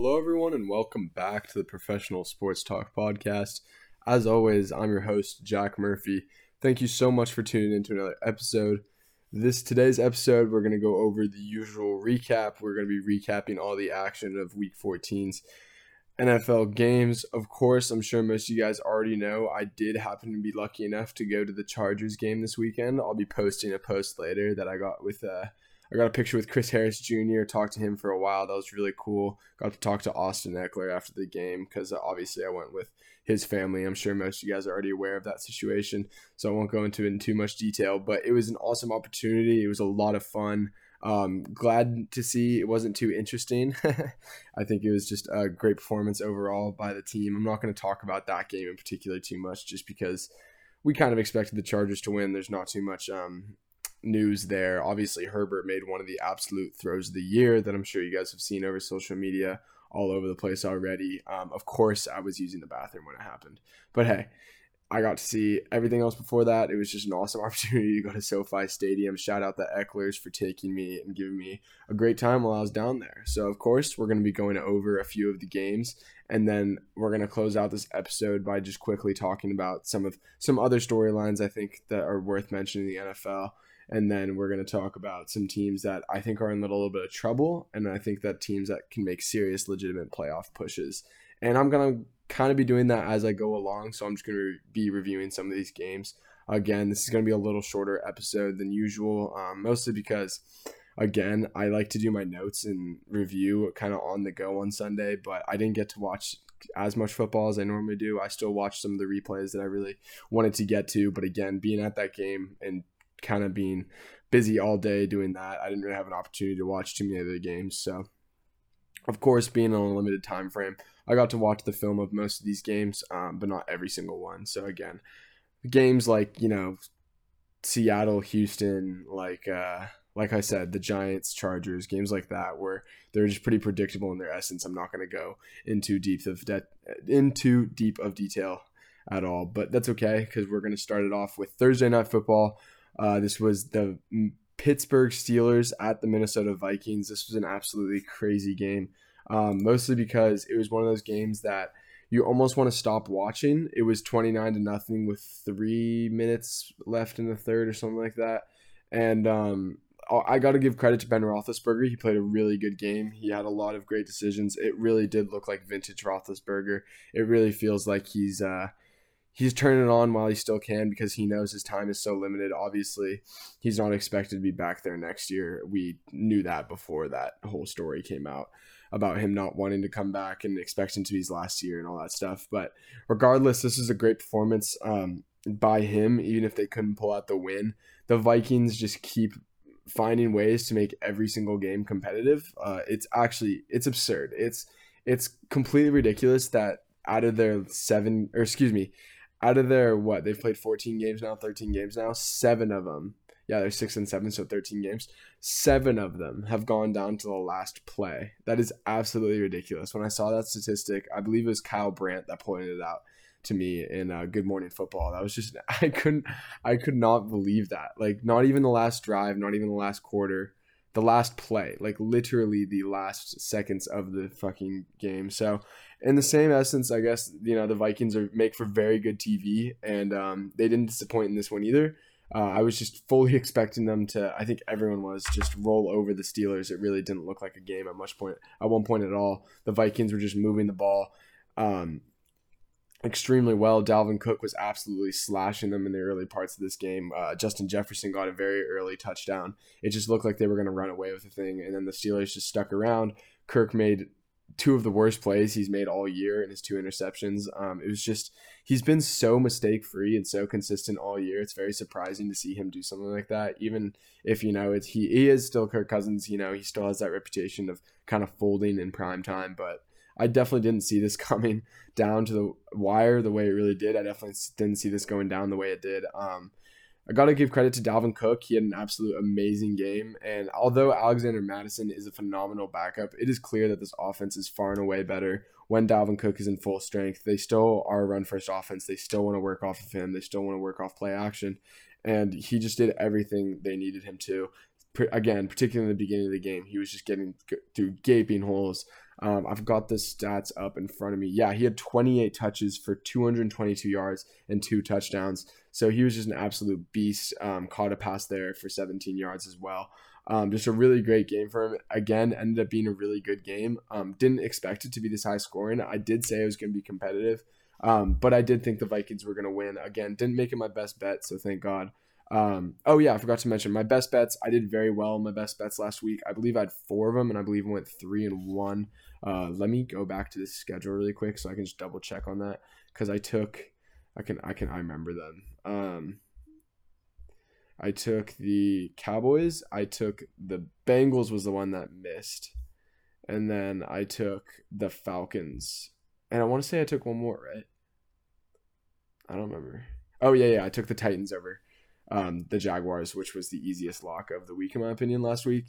Hello, everyone, and welcome back to the Professional Sports Talk Podcast. As always, I'm your host, Jack Murphy. Thank you so much for tuning in to another episode. Today's episode, we're going to go over the usual recap. We're going to be recapping all the action of Week 14's NFL games. Of course, I'm sure most of you guys already know, I did happen to be lucky enough to go to the Chargers game this weekend. I'll be posting a post later that I got with I got a picture with Chris Harris Jr., talked to him for a while. That was really cool. Got to talk to Austin Eckler after the game because obviously I went with his family. I'm sure most of you guys are already aware of that situation, so I won't go into it in too much detail. But it was an awesome opportunity. It was a lot of fun. Glad to see it wasn't too interesting. I think it was just a great performance overall by the team. I'm not going to talk about that game in particular too much just because we kind of expected the Chargers to win. There's not too much news there. Obviously, Herbert made one of the absolute throws of the year that I'm sure you guys have seen over social media all over the place already. Of course, I was using the bathroom when it happened. But hey, I got to see everything else before that. It was just an awesome opportunity to go to SoFi Stadium. Shout out the Ecklers for taking me and giving me a great time while I was down there. So, of course, we're going to be going over a few of the games, and then we're going to close out this episode by just quickly talking about some other storylines I think that are worth mentioning in the NFL. And then we're going to talk about some teams that I think are in a little bit of trouble. And I think that teams that can make serious, legitimate playoff pushes. And I'm going to kind of be doing that as I go along. So I'm just going to be reviewing some of these games. Again, this is going to be a little shorter episode than usual, mostly because, again, I like to do my notes and review kind of on the go on Sunday. But I didn't get to watch as much football as I normally do. I still watch some of the replays that I really wanted to get to. But again, being at that game and kind of being busy all day doing that, I didn't really have an opportunity to watch too many other games. So, of course, being on a limited time frame, I got to watch the film of most of these games, but not every single one. So, again, games like, you know, Seattle, Houston, like I said, the Giants, Chargers, games like that where they're just pretty predictable in their essence. I'm not going to go into deep of detail at all, but that's okay because we're going to start it off with Thursday Night Football. This was the Pittsburgh Steelers at the Minnesota Vikings. This was an absolutely crazy game, mostly because it was one of those games that you almost want to stop watching. It was 29-0 with 3 minutes left in the third or something like that. And I got to give credit to Ben Roethlisberger. He played a really good game. He had a lot of great decisions. It really did look like vintage Roethlisberger. It really feels like he's turning it on while he still can because he knows his time is so limited. Obviously, he's not expected to be back there next year. We knew that before that whole story came out about him not wanting to come back and expecting to be his last year and all that stuff. But regardless, this is a great performance by him, even if they couldn't pull out the win. The Vikings just keep finding ways to make every single game competitive. It's absurd. It's completely ridiculous that they've played 14 games now, 13 games now, 7 of them. Yeah, they're 6 and 7, so 13 games. 7 of them have gone down to the last play. That is absolutely ridiculous. When I saw that statistic, I believe it was Kyle Brandt that pointed it out to me in Good Morning Football. That was just, I could not believe that. Like, not even the last drive, not even the last quarter, the last play, like literally the last seconds of the fucking game. So in the same essence, I guess, you know, the Vikings make for very good TV, and they didn't disappoint in this one either. I was just fully expecting them to, I think everyone was, just roll over the Steelers. It really didn't look like a game at one point at all. The Vikings were just moving the ball extremely well. Dalvin Cook was absolutely slashing them in the early parts of this game. Justin Jefferson got a very early touchdown. It just looked like they were going to run away with the thing, and then the Steelers just stuck around. Kirk made two of the worst plays he's made all year in his 2 interceptions. It was just, he's been so mistake-free and so consistent all year. It's very surprising to see him do something like that, even if, you know, he is still Kirk Cousins. You know, he still has that reputation of kind of folding in prime time, but I definitely didn't see this coming down to the wire the way it really did. I definitely didn't see this going down the way it did. I got to give credit to Dalvin Cook. He had an absolute amazing game. And although Alexander Mattison is a phenomenal backup, it is clear that this offense is far and away better when Dalvin Cook is in full strength. They still are a run-first offense. They still want to work off of him. They still want to work off play action. And he just did everything they needed him to. Again, particularly in the beginning of the game, he was just getting through gaping holes. I've got the stats up in front of me. Yeah, he had 28 touches for 222 yards and 2 touchdowns. So he was just an absolute beast. Caught a pass there for 17 yards as well. Just a really great game for him. Again, ended up being a really good game. Didn't expect it to be this high scoring. I did say it was going to be competitive, but I did think the Vikings were going to win. Again, didn't make it my best bet, so thank God. Oh yeah, I forgot to mention my best bets. I did very well on my best bets last week. I believe I had 4 of them, and I believe I went 3-1. Let me go back to the schedule really quick so I can just double check on that, because I remember them. I took the Cowboys. I took the Bengals was the one that missed, and then I took the Falcons. And I want to say I took one more, right? I don't remember. Oh yeah, I took the Titans over the Jaguars, which was the easiest lock of the week, in my opinion, last week.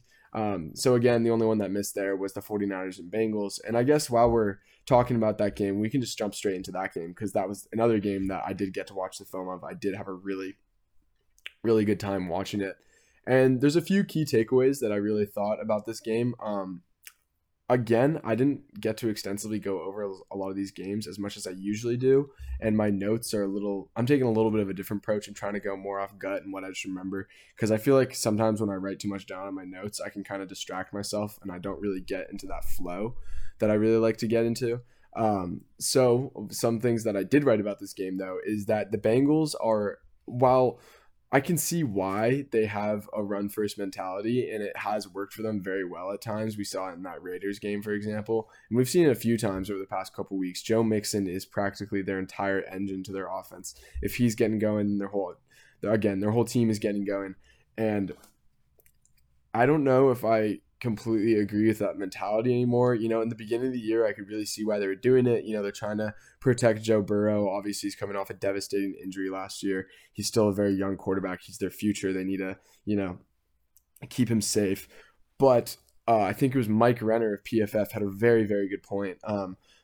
So again, the only one that missed there was the 49ers and Bengals. And I guess while we're talking about that game, we can just jump straight into that game, because that was another game that I did get to watch the film of. I did have a really, really good time watching it. And there's a few key takeaways that I really thought about this game. Again, I didn't get to extensively go over a lot of these games as much as I usually do, and my notes are I'm taking a little bit of a different approach and trying to go more off gut and what I just remember, because I feel like sometimes when I write too much down on my notes, I can kind of distract myself, and I don't really get into that flow that I really like to get into. So some things that I did write about this game, though, is that the Bengals are, while I can see why they have a run-first mentality, and it has worked for them very well at times. We saw it in that Raiders game, for example, and we've seen it a few times over the past couple weeks. Joe Mixon is practically their entire engine to their offense. If he's getting going, their whole team is getting going. And I don't know if I completely agree with that mentality anymore. In the beginning of the year, I could really see why they were doing it. They're trying to protect Joe Burrow. Obviously, he's coming off a devastating injury last year. He's still a very young quarterback. He's their future. They need to, keep him safe. But I think it was Mike Renner of PFF had a very, very good point.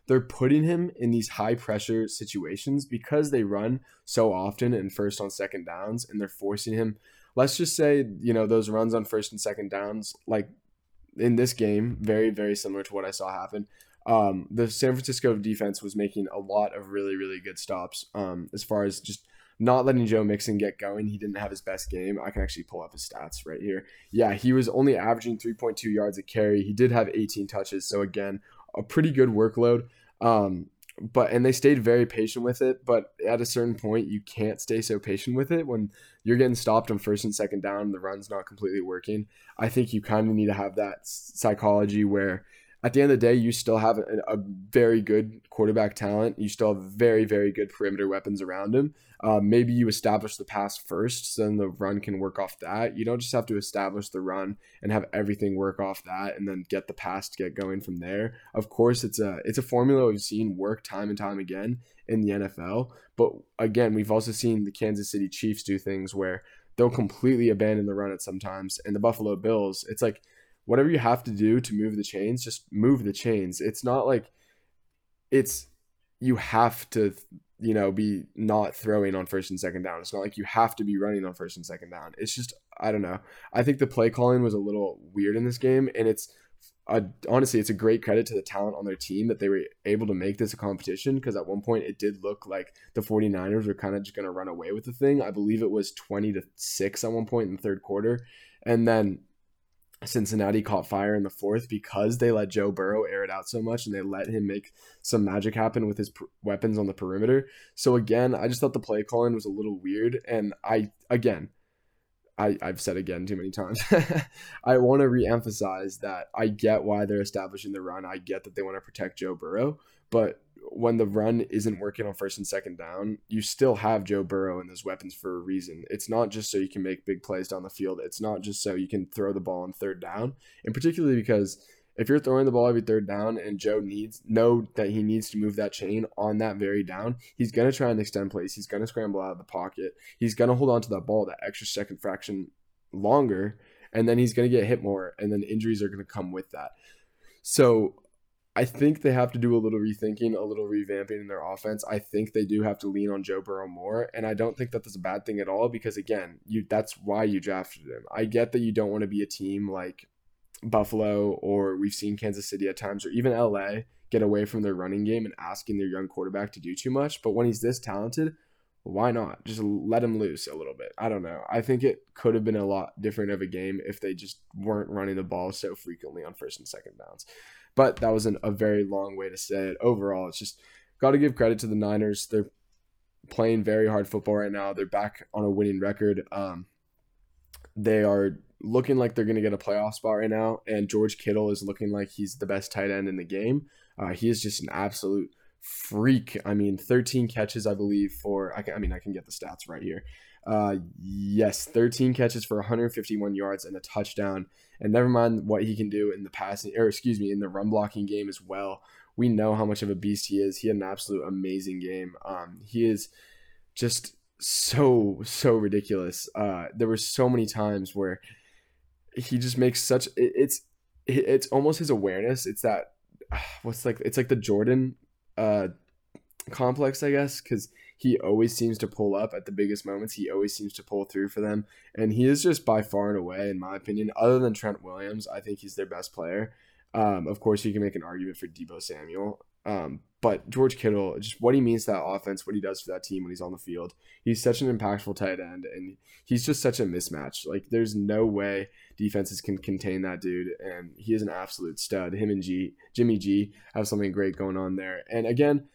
They're putting him in these high-pressure situations because they run so often in first on second downs, and they're forcing him. Let's just say, those runs on first and second downs, like, in this game, very, very similar to what I saw happen. The San Francisco defense was making a lot of really, really good stops as far as just not letting Joe Mixon get going. He didn't have his best game. I can actually pull up his stats right here. Yeah, he was only averaging 3.2 yards a carry. He did have 18 touches. So, again, a pretty good workload. And they stayed very patient with it, but at a certain point, you can't stay so patient with it when you're getting stopped on first and second down and the run's not completely working. I think you kind of need to have that psychology where at the end of the day, you still have a very good quarterback talent. You still have very, very good perimeter weapons around him. Maybe you establish the pass first, so then the run can work off that. You don't just have to establish the run and have everything work off that and then get the pass to get going from there. Of course, it's a formula we've seen work time and time again in the NFL. But again, we've also seen the Kansas City Chiefs do things where they'll completely abandon the run at sometimes. And the Buffalo Bills, it's like, whatever you have to do to move the chains, just move the chains. It's not like you have to, be not throwing on first and second down. It's not like you have to be running on first and second down. It's just, I don't know. I think the play calling was a little weird in this game, and honestly, it's a great credit to the talent on their team that they were able to make this a competition, because at one point it did look like the 49ers were kind of just going to run away with the thing. I believe it was 20-6 at one point in the third quarter. And then Cincinnati caught fire in the fourth because they let Joe Burrow air it out so much, and they let him make some magic happen with his weapons on the perimeter. So again, I just thought the play calling was a little weird, and I've said again too many times. I want to reemphasize that I get why they're establishing the run. I get that they want to protect Joe Burrow, but when the run isn't working on first and second down, you still have Joe Burrow and those weapons for a reason. It's not just so you can make big plays down the field. It's not just so you can throw the ball on third down. And particularly because if you're throwing the ball every third down and Joe knows that he needs to move that chain on that very down, he's going to try and extend plays. He's going to scramble out of the pocket. He's going to hold on to that ball that extra second fraction longer, and then he's going to get hit more, and then injuries are going to come with that. So I think they have to do a little rethinking, a little revamping in their offense. I think they do have to lean on Joe Burrow more, and I don't think that that's a bad thing at all, because, again, that's why you drafted him. I get that you don't want to be a team like Buffalo, or we've seen Kansas City at times, or even LA, get away from their running game and asking their young quarterback to do too much. But when he's this talented, why not? Just let him loose a little bit. I don't know. I think it could have been a lot different of a game if they just weren't running the ball so frequently on first and second downs. But that wasn't a very long way to say it. Overall, it's just got to give credit to the Niners. They're playing very hard football right now. They're back on a winning record. They are looking like they're going to get a playoff spot right now. And George Kittle is looking like he's the best tight end in the game. He is just an absolute freak. I mean, 13 catches, I believe, for... I can get the stats right here. 13 catches for 151 yards and a touchdown. And never mind what he can do in the passing... in the run blocking game as well. We know how much of a beast he is. He had an absolute amazing game. He is just so ridiculous. There were so many times where he just makes such... It's almost his awareness. It's that... It's like the Jordan... complex, I guess, because he always seems to pull up at the biggest moments. He always seems to pull through for them, and he is just by far and away, in my opinion, other than Trent Williams, I think he's their best player. Of course, you can make an argument for Deebo Samuel, but George Kittle, just what he means to that offense, what he does for that team when he's on the field, he's such an impactful tight end, and he's just such a mismatch. Like, there's no way defenses can contain that dude, and he is an absolute stud. Him and Jimmy G have something great going on there. And again,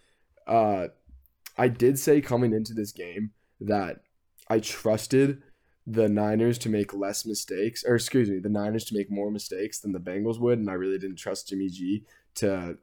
I did say coming into this game that I trusted the Niners to make the Niners to make more mistakes than the Bengals would, and I really didn't trust Jimmy G to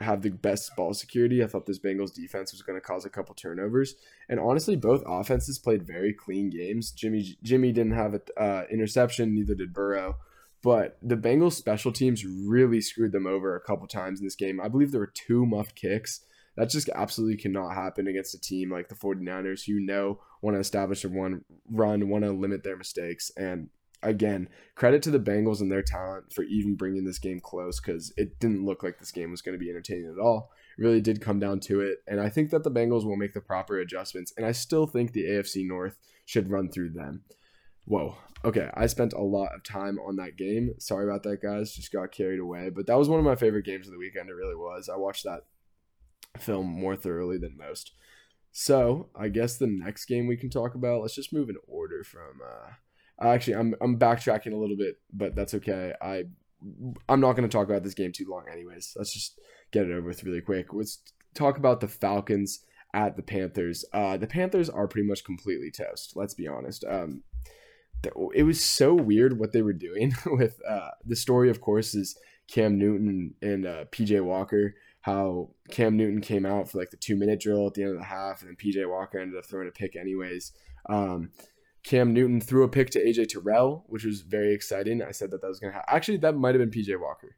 have the best ball security. I thought this Bengals defense was going to cause a couple turnovers, and honestly, both offenses played very clean games. Jimmy didn't have an interception, neither did Burrow, but the Bengals special teams really screwed them over a couple times in this game. I believe there were 2 muffed kicks. That just absolutely cannot happen against a team like the 49ers, want to establish a run, want to limit their mistakes. And again, credit to the Bengals and their talent for even bringing this game close, because it didn't look like this game was going to be entertaining at all. It really did come down to it, and I think that the Bengals will make the proper adjustments, and I still think the AFC North should run through them. Whoa. Okay, I spent a lot of time on that game. Sorry about that, guys. Just got carried away, but that was one of my favorite games of the weekend. It really was. I watched that film more thoroughly than most. So I guess the next game we can talk about, let's just move in order from... Actually, I'm backtracking a little bit, but that's okay. I'm not going to talk about this game too long anyways. Let's just get it over with really quick. Let's talk about the Falcons at the Panthers. The Panthers are pretty much completely toast, let's be honest. It was so weird what they were doing with... the story, of course, is Cam Newton and P.J. Walker, how Cam Newton came out for like the 2-minute drill at the end of the half, and then P.J. Walker ended up throwing a pick anyways. Cam Newton threw a pick to A.J. Terrell, which was very exciting. I said that was going to happen. Actually, that might have been P.J. Walker,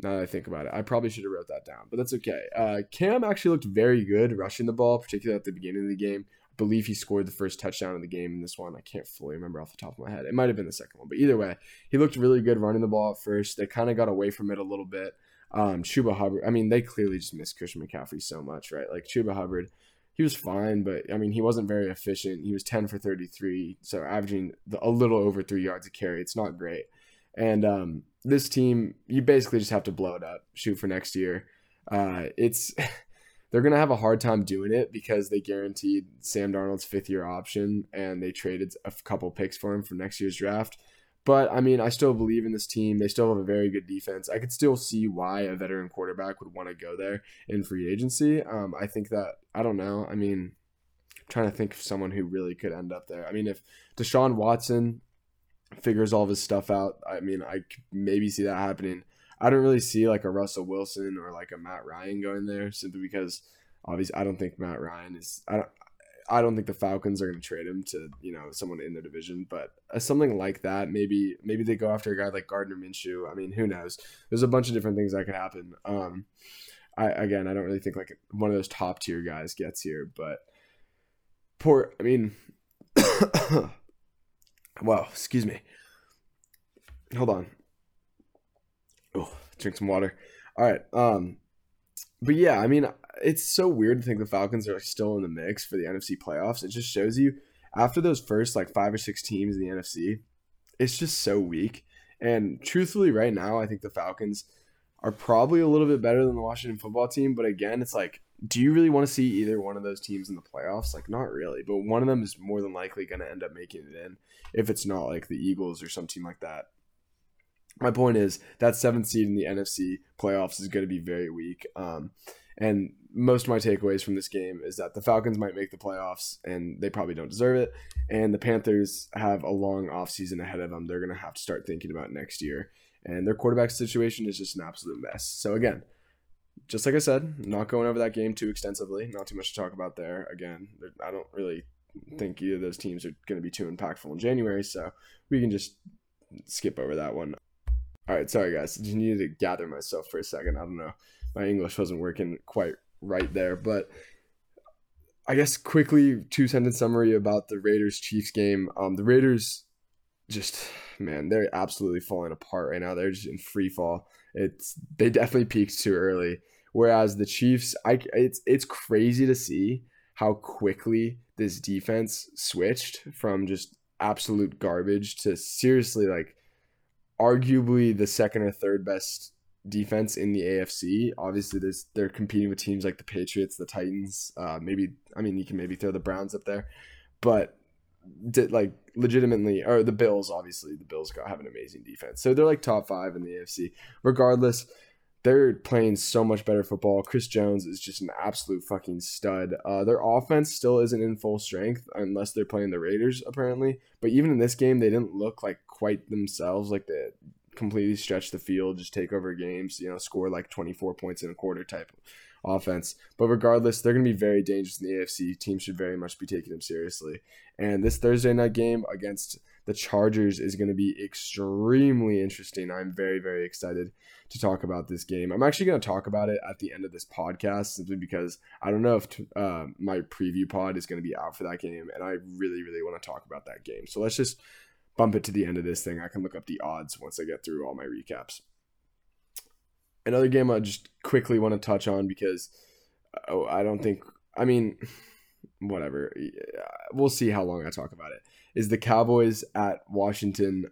now that I think about it. I probably should have wrote that down, but that's okay. Cam actually looked very good rushing the ball, particularly at the beginning of the game. I believe he scored the first touchdown of the game in this one. I can't fully remember off the top of my head. It might have been the second one, but either way, he looked really good running the ball at first. They kind of got away from it a little bit. Chuba Hubbard, they clearly just missed Christian McCaffrey so much, right? Like, Chuba Hubbard, he was fine, but, he wasn't very efficient. He was 10 for 33, so averaging a little over 3 yards a carry. It's not great. And this team, you basically just have to blow it up, shoot for next year. They're going to have a hard time doing it because they guaranteed Sam Darnold's 5th-year option, and they traded a couple picks for him for next year's draft. But, I still believe in this team. They still have a very good defense. I could still see why a veteran quarterback would want to go there in free agency. I think that, I don't know. I'm trying to think of someone who really could end up there. If Deshaun Watson figures all of his stuff out, I could maybe see that happening. I don't really see like a Russell Wilson or like a Matt Ryan going there, simply because obviously I don't think Matt Ryan is... I don't think the Falcons are going to trade him to, someone in their division, but something like that, maybe they go after a guy like Gardner Minshew. Who knows? There's a bunch of different things that could happen. I don't really think like one of those top tier guys gets here, but wow, excuse me. Hold on. Oh, drink some water. All right. But yeah, it's so weird to think the Falcons are still in the mix for the NFC playoffs. It just shows you after those first 5 or 6 teams in the NFC, it's just so weak. And truthfully, right now, I think the Falcons are probably a little bit better than the Washington football team. But again, it's like, do you really want to see either one of those teams in the playoffs? Like, not really. But one of them is more than likely going to end up making it in if it's not like the Eagles or some team like that. My point is that seventh seed in the NFC playoffs is going to be very weak. And most of my takeaways from this game is that the Falcons might make the playoffs and they probably don't deserve it. And the Panthers have a long offseason ahead of them. They're going to have to start thinking about next year. And their quarterback situation is just an absolute mess. So again, just like I said, not going over that game too extensively. Not too much to talk about there. Again, I don't really think either of those teams are going to be too impactful in January. So we can just skip over that one. All right, sorry guys. I just needed to gather myself for a second. I don't know. My English wasn't working quite right there. But I guess quickly, two-sentence summary about the Raiders-Chiefs game. The Raiders just, man, they're absolutely falling apart right now. They're just in free fall. They definitely peaked too early. Whereas the Chiefs, it's crazy to see how quickly this defense switched from just absolute garbage to seriously like arguably the second or third best defense in the AFC. Obviously, they're competing with teams like the Patriots, the Titans. You can maybe throw the Browns up there, but legitimately, or the Bills. Obviously, the Bills have an amazing defense, so they're like top five in the AFC. Regardless, they're playing so much better football. Chris Jones is just an absolute fucking stud. Their offense still isn't in full strength unless they're playing the Raiders, apparently. But even in this game, they didn't look like quite themselves. Like they completely stretched the field, just take over games, score like 24 points in a quarter type offense. But regardless, they're going to be very dangerous in the AFC. Teams should very much be taking them seriously. And this Thursday night game against the Chargers is going to be extremely interesting. I'm very, very excited to talk about this game. I'm actually going to talk about it at the end of this podcast simply because I don't know if my preview pod is going to be out for that game, and I really, really want to talk about that game. So let's just bump it to the end of this thing. I can look up the odds once I get through all my recaps. Another game I just quickly want to touch on because whatever. We'll see how long I talk about it. Is the Cowboys at Washington.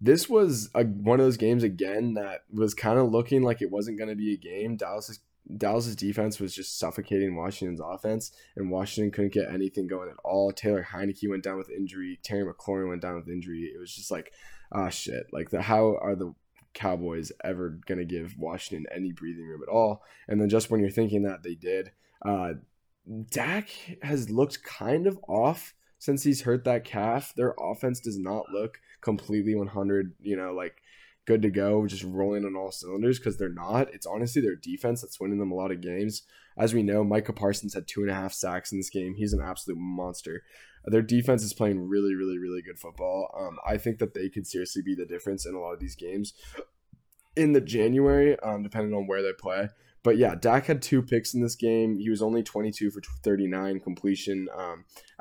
This was one of those games, again, that was kind of looking like it wasn't going to be a game. Dallas's defense was just suffocating Washington's offense, and Washington couldn't get anything going at all. Taylor Heineke went down with injury. Terry McLaurin went down with injury. It was just like, shit. Like, how are the Cowboys ever going to give Washington any breathing room at all? And then just when you're thinking that, they did. Dak has looked kind of off since he's hurt that calf. Their offense does not look completely 100, good to go, just rolling on all cylinders, because they're not. It's honestly their defense that's winning them a lot of games. As we know, Micah Parsons had 2.5 sacks in this game. He's an absolute monster. Their defense is playing really, really, really good football. I think that they could seriously be the difference in a lot of these games in the January, depending on where they play. But yeah, Dak had 2 picks in this game. He was only 22 for 39 completion,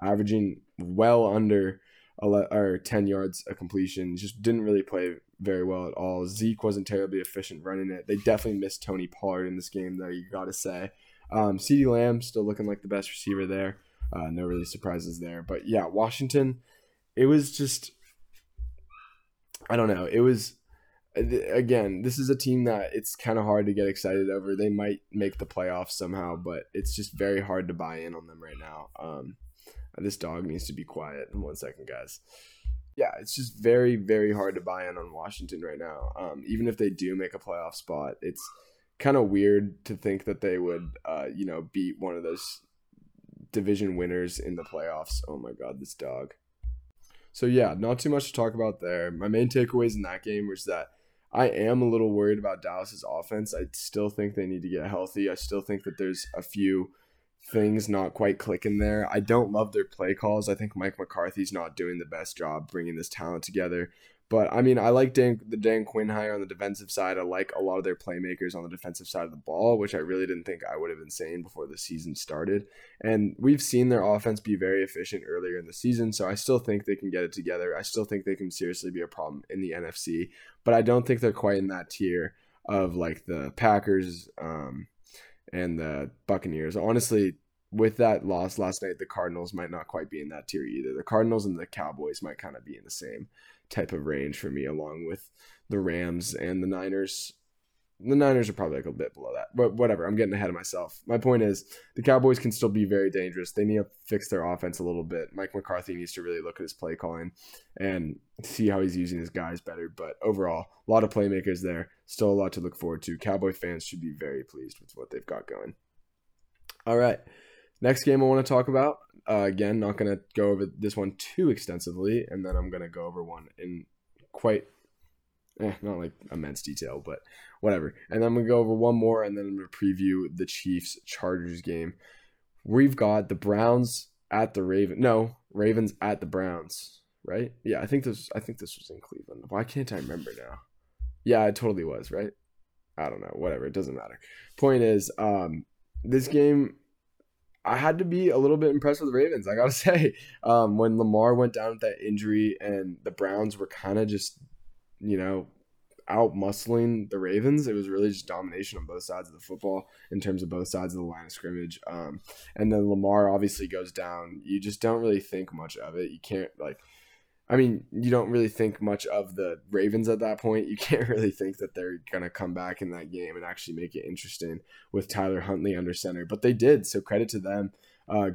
averaging well under 10 yards a completion. Just didn't really play very well at all. Zeke wasn't terribly efficient running it. They definitely missed Tony Pollard in this game, though, you got to say. CeeDee Lamb still looking like the best receiver there. No really surprises there. But yeah, Washington, it was just, I don't know. It was, again, this is a team that it's kind of hard to get excited over. They might make the playoffs somehow, but it's just very hard to buy in on them right now. This dog needs to be quiet in 1 second, guys. Yeah, it's just very, very hard to buy in on Washington right now. Even if they do make a playoff spot, it's kind of weird to think that they would, beat one of those division winners in the playoffs. Oh my God, this dog. So yeah, not too much to talk about there. My main takeaways in that game was that I am a little worried about Dallas's offense. I still think they need to get healthy. I still think that there's a few things not quite clicking there. I don't love their play calls. I think Mike McCarthy's not doing the best job bringing this talent together. But, I like the Dan Quinn hire on the defensive side. I like a lot of their playmakers on the defensive side of the ball, which I really didn't think I would have been saying before the season started. And we've seen their offense be very efficient earlier in the season, so I still think they can get it together. I still think they can seriously be a problem in the NFC, but I don't think they're quite in that tier of, like, the Packers and the Buccaneers. Honestly, with that loss last night, the Cardinals might not quite be in that tier either. The Cardinals and the Cowboys might kind of be in the same type of range for me, along with the Rams and the Niners. The Niners are probably like a bit below that, but whatever. I'm getting ahead of myself. My point is the Cowboys can still be very dangerous. They need to fix their offense a little bit. Mike McCarthy needs to really look at his play calling and see how he's using his guys better. But overall, a lot of playmakers there. Still a lot to look forward to. Cowboy fans should be very pleased with what they've got going. All right. Next game I want to talk about. Again, not going to go over this one too extensively. And then I'm going to go over one in quite... not like immense detail, but whatever. And I'm going to go over one more, and then I'm going to preview the Chiefs-Chargers game. We've got the Browns at the Ravens. No, Ravens at the Browns, right? Yeah, I think this was in Cleveland. Why can't I remember now? Yeah, it totally was, right? I don't know. Whatever. It doesn't matter. Point is, this game, I had to be a little bit impressed with the Ravens, I got to say. When Lamar went down with that injury and the Browns were kind of just – out muscling the Ravens. It was really just domination on both sides of the football in terms of both sides of the line of scrimmage. And then Lamar obviously goes down. You just don't really think much of it. You can't you don't really think much of the Ravens at that point. You can't really think that they're going to come back in that game and actually make it interesting with Tyler Huntley under center, but they did. So credit to them.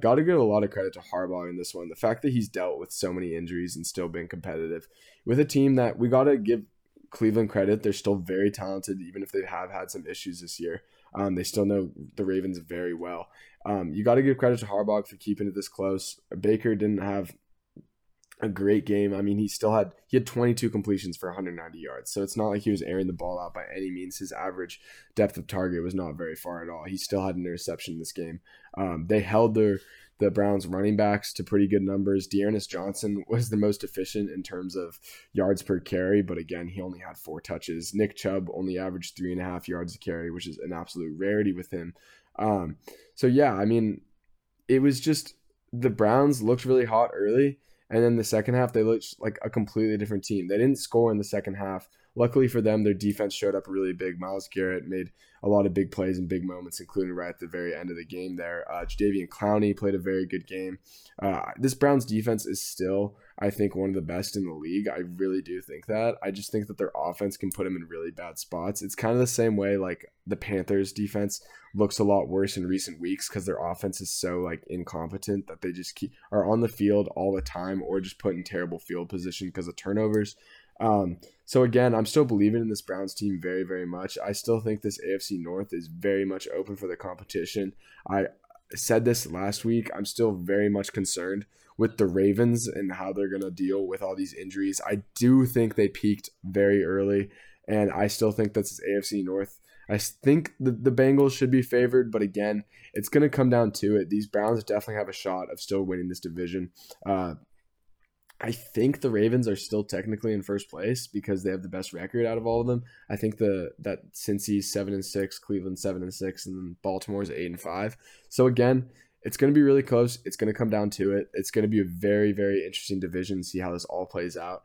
Got to give a lot of credit to Harbaugh in this one. The fact that he's dealt with so many injuries and still been competitive with a team that we got to give Cleveland credit. They're still very talented, even if they have had some issues this year. They still know the Ravens very well. You got to give credit to Harbaugh for keeping it this close. Baker didn't have a great game. I mean, he had 22 completions for 190 yards. So it's not like he was airing the ball out by any means. His average depth of target was not very far at all. He still had an interception in this game. They held the Browns running backs to pretty good numbers. Dearness Johnson was the most efficient in terms of yards per carry, but again, he only had 4 touches. Nick Chubb only averaged 3.5 yards a carry, which is an absolute rarity with him. It was just the Browns looked really hot early. And then the second half, they looked like a completely different team. They didn't score in the second half. Luckily for them, their defense showed up really big. Myles Garrett made a lot of big plays and big moments, including right at the very end of the game there. Jadeveon Clowney played a very good game. This Browns defense is still, I think, one of the best in the league. I really do think that. I just think that their offense can put them in really bad spots. It's kind of the same way, like, the Panthers defense looks a lot worse in recent weeks because their offense is so, like, incompetent that they just are on the field all the time or just put in terrible field position because of turnovers. So again, I'm still believing in this Browns team very, very much. I still think this AFC North is very much open for the competition. I said this last week. I'm still very much concerned with the Ravens and how they're going to deal with all these injuries. I do think they peaked very early, and I still think that's AFC North. I think the Bengals should be favored, but again, it's going to come down to it. These Browns definitely have a shot of still winning this division. I think the Ravens are still technically in first place because they have the best record out of all of them. I think that Cincy's 7-6, Cleveland 7-6, and then Baltimore's 8-5. So again, it's going to be really close. It's going to come down to it. It's going to be a very, very interesting division. See how this all plays out.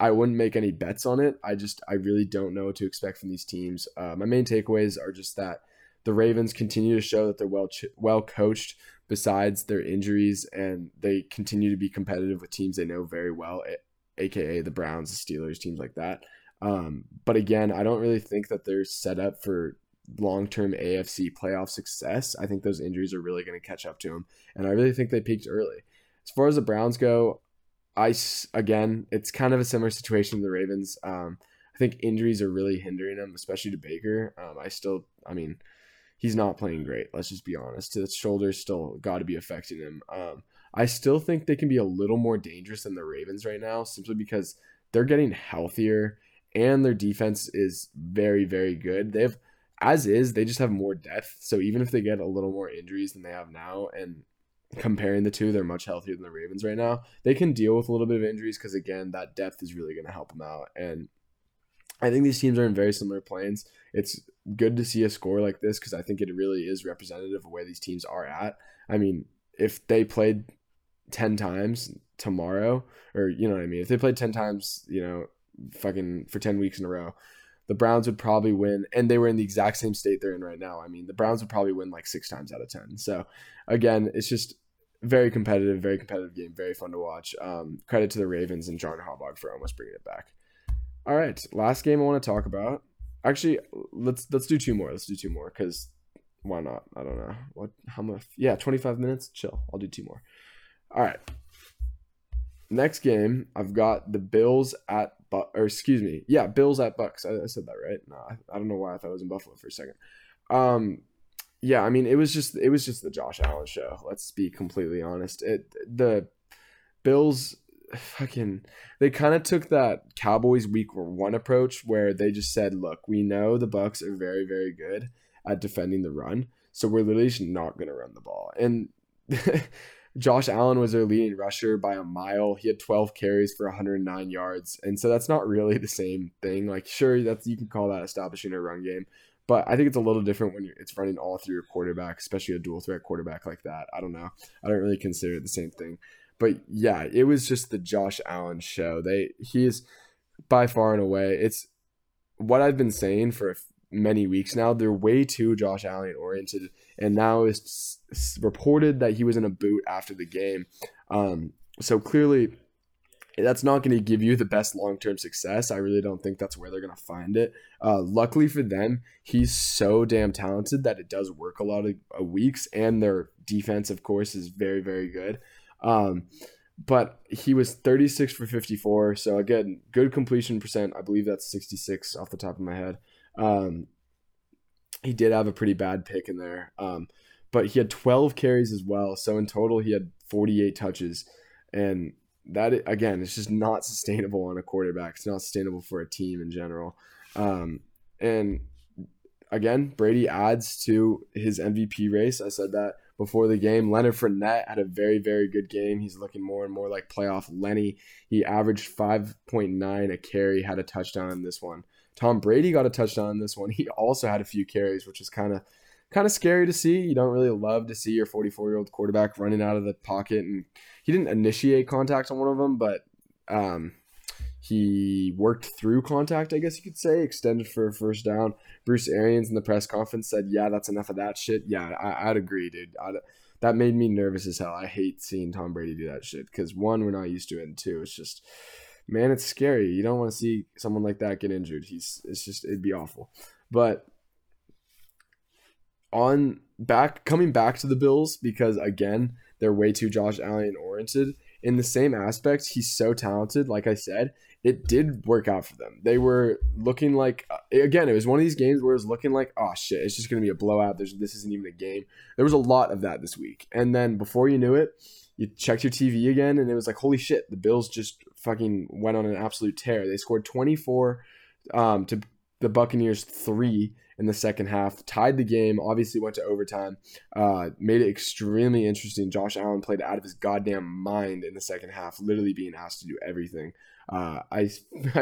I wouldn't make any bets on it. I really don't know what to expect from these teams. My main takeaways are just that the Ravens continue to show that they're well coached. Besides their injuries, and they continue to be competitive with teams they know very well, aka the Browns, the Steelers, teams like that. But again, I don't really think that they're set up for long-term AFC playoff success. I think those injuries are really going to catch up to them, and I really think they peaked early. As far as the Browns go, again, it's kind of a similar situation to the Ravens. I think injuries are really hindering them, especially to Baker. He's not playing great. Let's just be honest. His shoulder's still got to be affecting him. I still think they can be a little more dangerous than the Ravens right now, simply because they're getting healthier and their defense is very, very good. They just have more depth. So even if they get a little more injuries than they have now, and comparing the two, they're much healthier than the Ravens right now. They can deal with a little bit of injuries because, again, that depth is really going to help them out. And I think these teams are in very similar planes. It's good to see a score like this because I think it really is representative of where these teams are at. I mean, if they played 10 times tomorrow, or you know what I mean, if they played 10 times, fucking for 10 weeks in a row, the Browns would probably win, and they were in the exact same state they're in right now. I mean, the Browns would probably win like 6 times out of 10. So again, it's just very competitive game, very fun to watch. Credit to the Ravens and John Harbaugh for almost bringing it back. All right, last game I want to talk about. Actually, let's do two more. Let's do two more because why not? I don't know what how much. Yeah, 25 minutes. Chill. I'll do two more. All right. Next game, I've got the Bills at Bills at Bucks. I said that right? No, I don't know why I thought it was in Buffalo for a second. Yeah, I mean, it was just the Josh Allen show. Let's be completely honest. The Bills they kind of took that Cowboys week one approach where they just said, look, we know the Bucks are very, very good at defending the run, so we're literally just not going to run the ball. And Josh Allen was their leading rusher by a mile. He had 12 carries for 109 yards. And so that's not really the same thing. Like, sure, you can call that establishing a run game, but I think it's a little different when it's running all through your quarterback, especially a dual threat quarterback like that. I don't know. I don't really consider it the same thing. But yeah, it was just the Josh Allen show. He is by far and away. It's what I've been saying for many weeks now. They're way too Josh Allen oriented, and now it's reported that he was in a boot after the game. So clearly, that's not going to give you the best long-term success. I really don't think that's where they're going to find it. Luckily for them, he's so damn talented that it does work a lot of weeks, and their defense, of course, is very, very good. But he was 36 for 54. So again, good completion percent. I believe that's 66 off the top of my head. He did have a pretty bad pick in there. But he had 12 carries as well. So in total, he had 48 touches. And that, again, it's just not sustainable on a quarterback. It's not sustainable for a team in general. And again, Brady adds to his MVP race. I said that before the game. Leonard Fournette had a very, very good game. He's looking more and more like playoff Lenny. He averaged 5.9 a carry, had a touchdown in this one. Tom Brady got a touchdown in this one. He also had a few carries, which is kind of scary to see. You don't really love to see your 44-year-old quarterback running out of the pocket. And he didn't initiate contact on one of them, but he worked through contact, I guess you could say, extended for a first down. Bruce Arians in the press conference said, yeah, that's enough of that shit. Yeah, I'd agree, dude. That made me nervous as hell. I hate seeing Tom Brady do that shit because, one, we're not used to it, and two, it's just, man, it's scary. You don't want to see someone like that get injured. It'd be awful. But coming back to the Bills, because, again, they're way too Josh Allen-oriented. In the same aspect, he's so talented, like I said, it did work out for them. They were looking like, again, it was one of these games where it was looking like, oh shit, it's just going to be a blowout. This isn't even a game. There was a lot of that this week. And then before you knew it, you checked your TV again, and it was like, holy shit, the Bills just fucking went on an absolute tear. They scored 24 to the Buccaneers 3 in the second half, tied the game, obviously went to overtime, made it extremely interesting. Josh Allen played out of his goddamn mind in the second half, literally being asked to do everything. I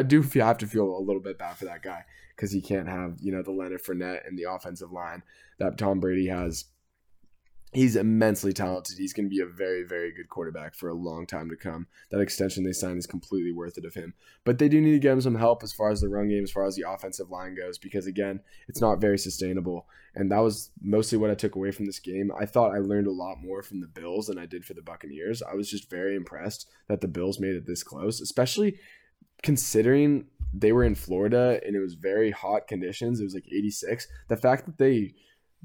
do have to feel a little bit bad for that guy because he can't have, the Leonard Fournette and the offensive line that Tom Brady has. He's immensely talented. He's going to be a very, very good quarterback for a long time to come. That extension they signed is completely worth it of him. But they do need to get him some help as far as the run game, as far as the offensive line goes, because, again, it's not very sustainable. And that was mostly what I took away from this game. I thought I learned a lot more from the Bills than I did for the Buccaneers. I was just very impressed that the Bills made it this close, especially considering they were in Florida and it was very hot conditions. It was like 86. The fact that they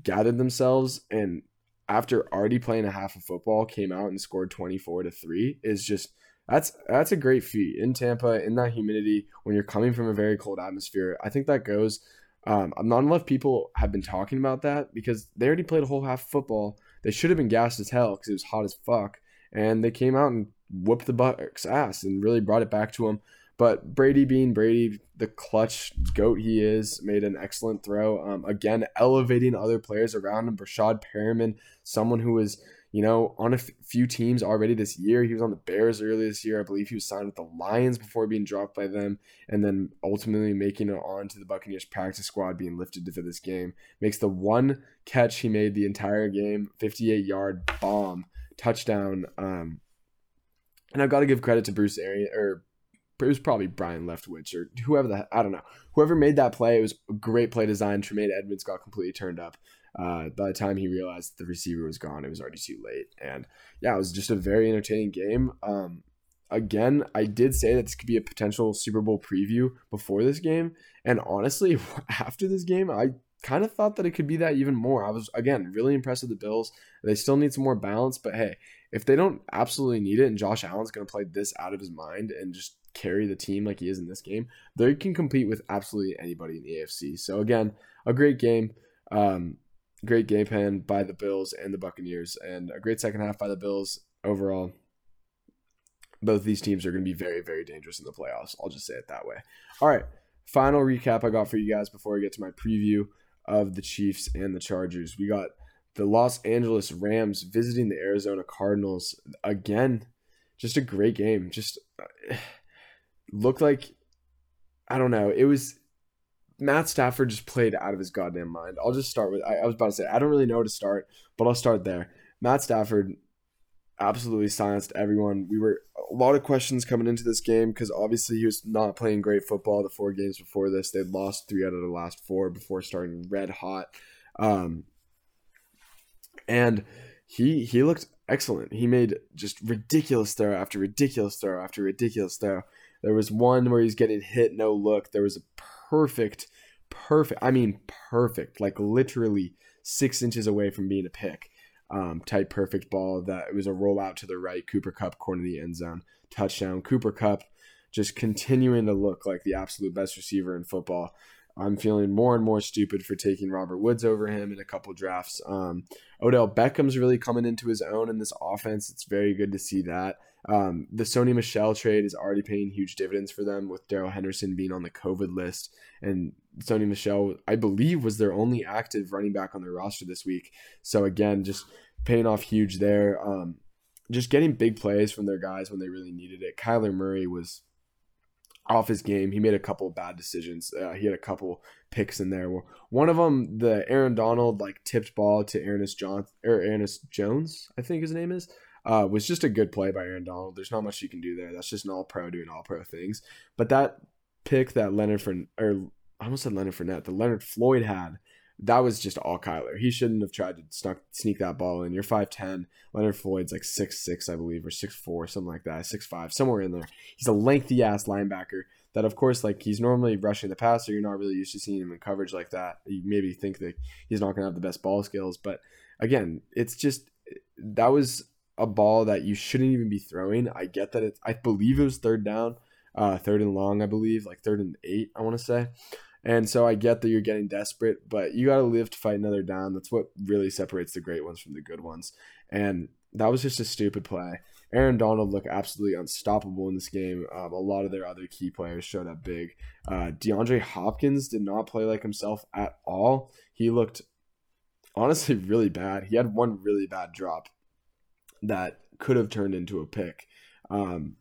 gathered themselves and after already playing a half of football, came out and scored 24-3 is just that's a great feat in Tampa in that humidity when you're coming from a very cold atmosphere. I think that goes. Not enough people have been talking about that because they already played a whole half of football. They should have been gassed as hell because it was hot as fuck, and they came out and whooped the Bucks' ass and really brought it back to them. But Brady being Brady, the clutch goat he is, made an excellent throw. Again, elevating other players around him. Brashad Perriman, someone who was, on a few teams already this year. He was on the Bears earlier this year. I believe he was signed with the Lions before being dropped by them. And then ultimately making it on to the Buccaneers practice squad, being lifted for this game. Makes the one catch he made the entire game, 58-yard bomb, touchdown. And I've got to give credit to Bruce Arians, or it was probably Brian Leftwich or whoever that, I don't know. Whoever made that play, it was a great play design. Tremaine Edmonds got completely turned up. By the time he realized the receiver was gone, it was already too late. And yeah, it was just a very entertaining game. Again, I did say that this could be a potential Super Bowl preview before this game. And honestly, after this game, I kind of thought that it could be that even more. I was, again, really impressed with the Bills. They still need some more balance, but hey, if they don't absolutely need it and Josh Allen's going to play this out of his mind and just carry the team like he is in this game, they can compete with absolutely anybody in the AFC. So again, a great game. Great game plan by the Bills and the Buccaneers, and a great second half by the Bills overall. Both these teams are going to be very, very dangerous in the playoffs. I'll just say it that way. All right, final recap I got for you guys before I get to my preview of the Chiefs and the Chargers. We got the Los Angeles Rams visiting the Arizona Cardinals. Again, just a great game. Just looked like, I don't know, it was... Matt Stafford just played out of his goddamn mind. I'll just start with, I was about to say, I don't really know where to start, but I'll start there. Matt Stafford absolutely silenced everyone. We were a lot of questions coming into this game because obviously he was not playing great football the four games before this. They'd lost 3 out of the last 4 before starting red hot. And he looked excellent. He made just ridiculous throw after ridiculous throw after ridiculous throw. There was one where he's getting hit, no look. There was a perfect, like literally 6 inches away from being a pick, type perfect ball that it was a rollout to the right, Cooper Cup, corner of the end zone, touchdown. Cooper Cup just continuing to look like the absolute best receiver in football. I'm feeling more and more stupid for taking Robert Woods over him in a couple drafts. Odell Beckham's really coming into his own in this offense. It's very good to see that. The Sony Michel trade is already paying huge dividends for them with Darrell Henderson being on the COVID list. And Sony Michel, I believe, was their only active running back on their roster this week. So again, just paying off huge there. Just getting big plays from their guys when they really needed it. Kyler Murray was off his game. He made a couple of bad decisions. He had a couple picks in there. One of them, the Aaron Donald tipped ball to Ernest Jones, I think his name is, was just a good play by Aaron Donald. There's not much you can do there. That's just an all-pro doing all-pro things. But that pick that Leonard Floyd had, that was just all Kyler. He shouldn't have tried to sneak that ball in. You're 5'10". Leonard Floyd's 6'6", I believe, or 6'4", something like that, 6'5", somewhere in there. He's a lengthy-ass linebacker that, of course, he's normally rushing the passer. You're not really used to seeing him in coverage like that. You maybe think that he's not going to have the best ball skills. But, again, it's just – that was a ball that you shouldn't even be throwing. I get that I believe it was third down, third and long, I believe, third and 8, I want to say. And so I get that you're getting desperate, but you got to live to fight another down. That's what really separates the great ones from the good ones. And that was just a stupid play. Aaron Donald looked absolutely unstoppable in this game. A lot of their other key players showed up big. DeAndre Hopkins did not play like himself at all. He looked honestly really bad. He had one really bad drop that could have turned into a pick. And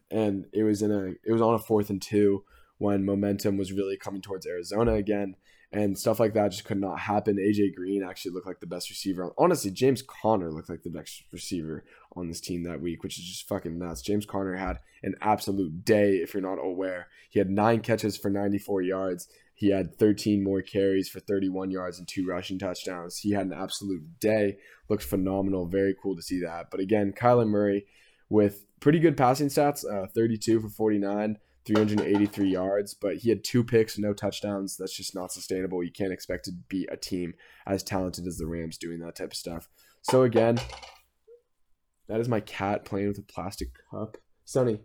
it was on a 4th and 2. When momentum was really coming towards Arizona again, and stuff like that just could not happen. AJ Green actually looked like the best receiver. Honestly, James Conner looked like the best receiver on this team that week, which is just fucking nuts. James Conner had an absolute day, if you're not aware. He had 9 catches for 94 yards. He had 13 more carries for 31 yards and 2 rushing touchdowns. He had an absolute day. Looked phenomenal. Very cool to see that. But again, Kyler Murray with pretty good passing stats, 32 for 49. 383 yards, but he had 2 picks, no touchdowns. That's just not sustainable. You can't expect to beat a team as talented as the Rams doing that type of stuff. So again, that is my cat playing with a plastic cup. Sonny.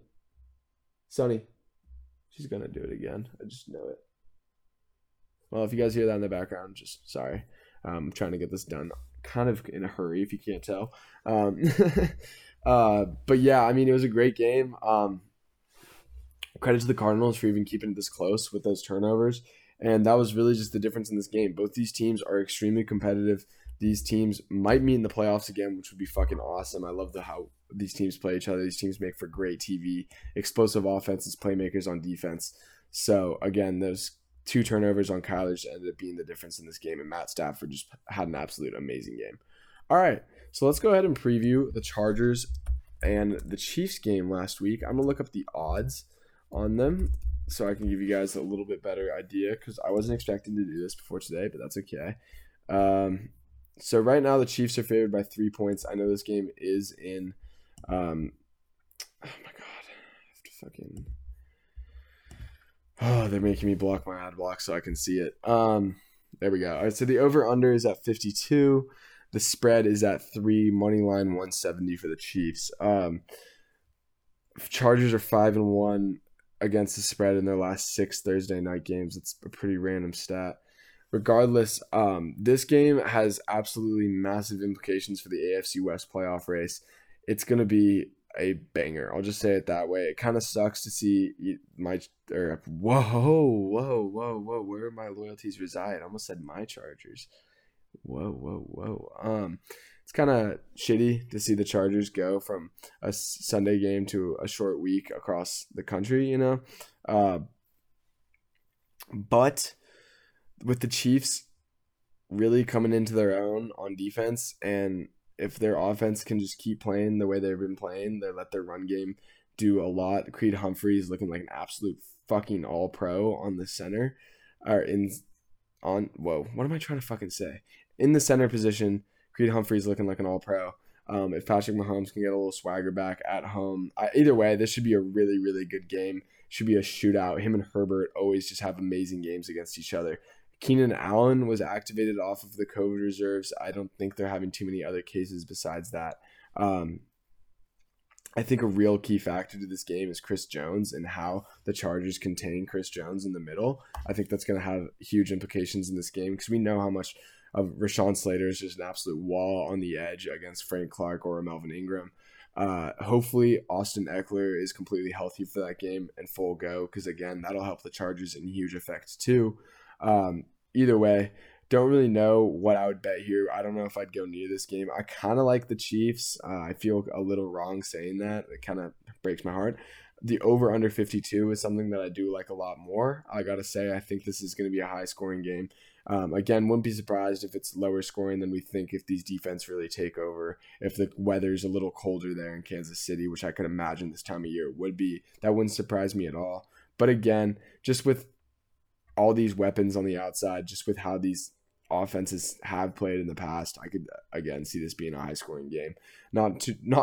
She's going to do it again. I just know it. Well, if you guys hear that in the background, just sorry. I'm trying to get this done kind of in a hurry, if you can't tell. But yeah, I mean, it was a great game. Credit to the Cardinals for even keeping it this close with those turnovers. And that was really just the difference in this game. Both these teams are extremely competitive. These teams might meet in the playoffs again, which would be fucking awesome. I love how these teams play each other. These teams make for great TV, explosive offenses, playmakers on defense. So, again, those 2 turnovers on Kyler just ended up being the difference in this game. And Matt Stafford just had an absolute amazing game. All right, so let's go ahead and preview the Chargers and the Chiefs game last week. I'm going to look up the odds on them so I can give you guys a little bit better idea, because I wasn't expecting to do this before today, but that's okay. So right now the Chiefs are favored by 3 points. I know this game is in they're making me block my ad block so I can see it. There we go. All right, so the over-under is at 52. The spread is at 3, money line 170 for the Chiefs. Chargers are 5-1 against the spread in their last 6 Thursday night games. It's a pretty random stat. Regardless, this game has absolutely massive implications for the AFC West playoff race. It's going to be a banger. I'll just say it that way. It kind of sucks to see where my loyalties reside. I almost said my Chargers. It's kind of shitty to see the Chargers go from a Sunday game to a short week across the country, you know. But with the Chiefs really coming into their own on defense, and if their offense can just keep playing the way they've been playing, they let their run game do a lot. Creed Humphrey's looking like an absolute fucking all-pro on the center. In the center position, Creed Humphrey's looking like an all-pro. If Patrick Mahomes can get a little swagger back at home, either way, this should be a really, really good game. Should be a shootout. Him and Herbert always just have amazing games against each other. Keenan Allen was activated off of the COVID reserves. I don't think they're having too many other cases besides that. I think a real key factor to this game is Chris Jones and how the Chargers contain Chris Jones in the middle. I think that's going to have huge implications in this game, because we know how much of Rashawn Slater is just an absolute wall on the edge against Frank Clark or Melvin Ingram. Hopefully Austin Eckler is completely healthy for that game and full go, because again, that'll help the Chargers in huge effects too. Either way, don't really know what I would bet here. I don't know if I'd go near this game. I kind of like the Chiefs. I feel a little wrong saying that. It kind of breaks my heart. The over under 52 is something that I do like a lot more. I got to say, I think this is going to be a high scoring game. Again, wouldn't be surprised if it's lower scoring than we think, if these defense really take over, if the weather's a little colder there in Kansas City, which I could imagine this time of year it would be. That wouldn't surprise me at all. But again, just with all these weapons on the outside, just with how these offenses have played in the past, I could again see this being a high scoring game. Not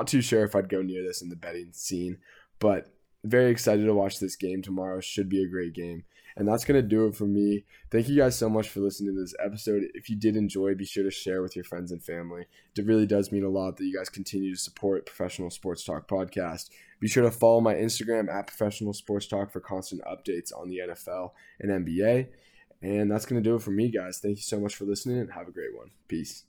too sure if I'd go near this in the betting scene, but very excited to watch this game tomorrow. Should be a great game. And that's going to do it for me. Thank you guys so much for listening to this episode. If you did enjoy, be sure to share with your friends and family. It really does mean a lot that you guys continue to support Professional Sports Talk Podcast. Be sure to follow my Instagram at Professional Sports Talk for constant updates on the NFL and NBA. And that's going to do it for me, guys. Thank you so much for listening, and have a great one. Peace.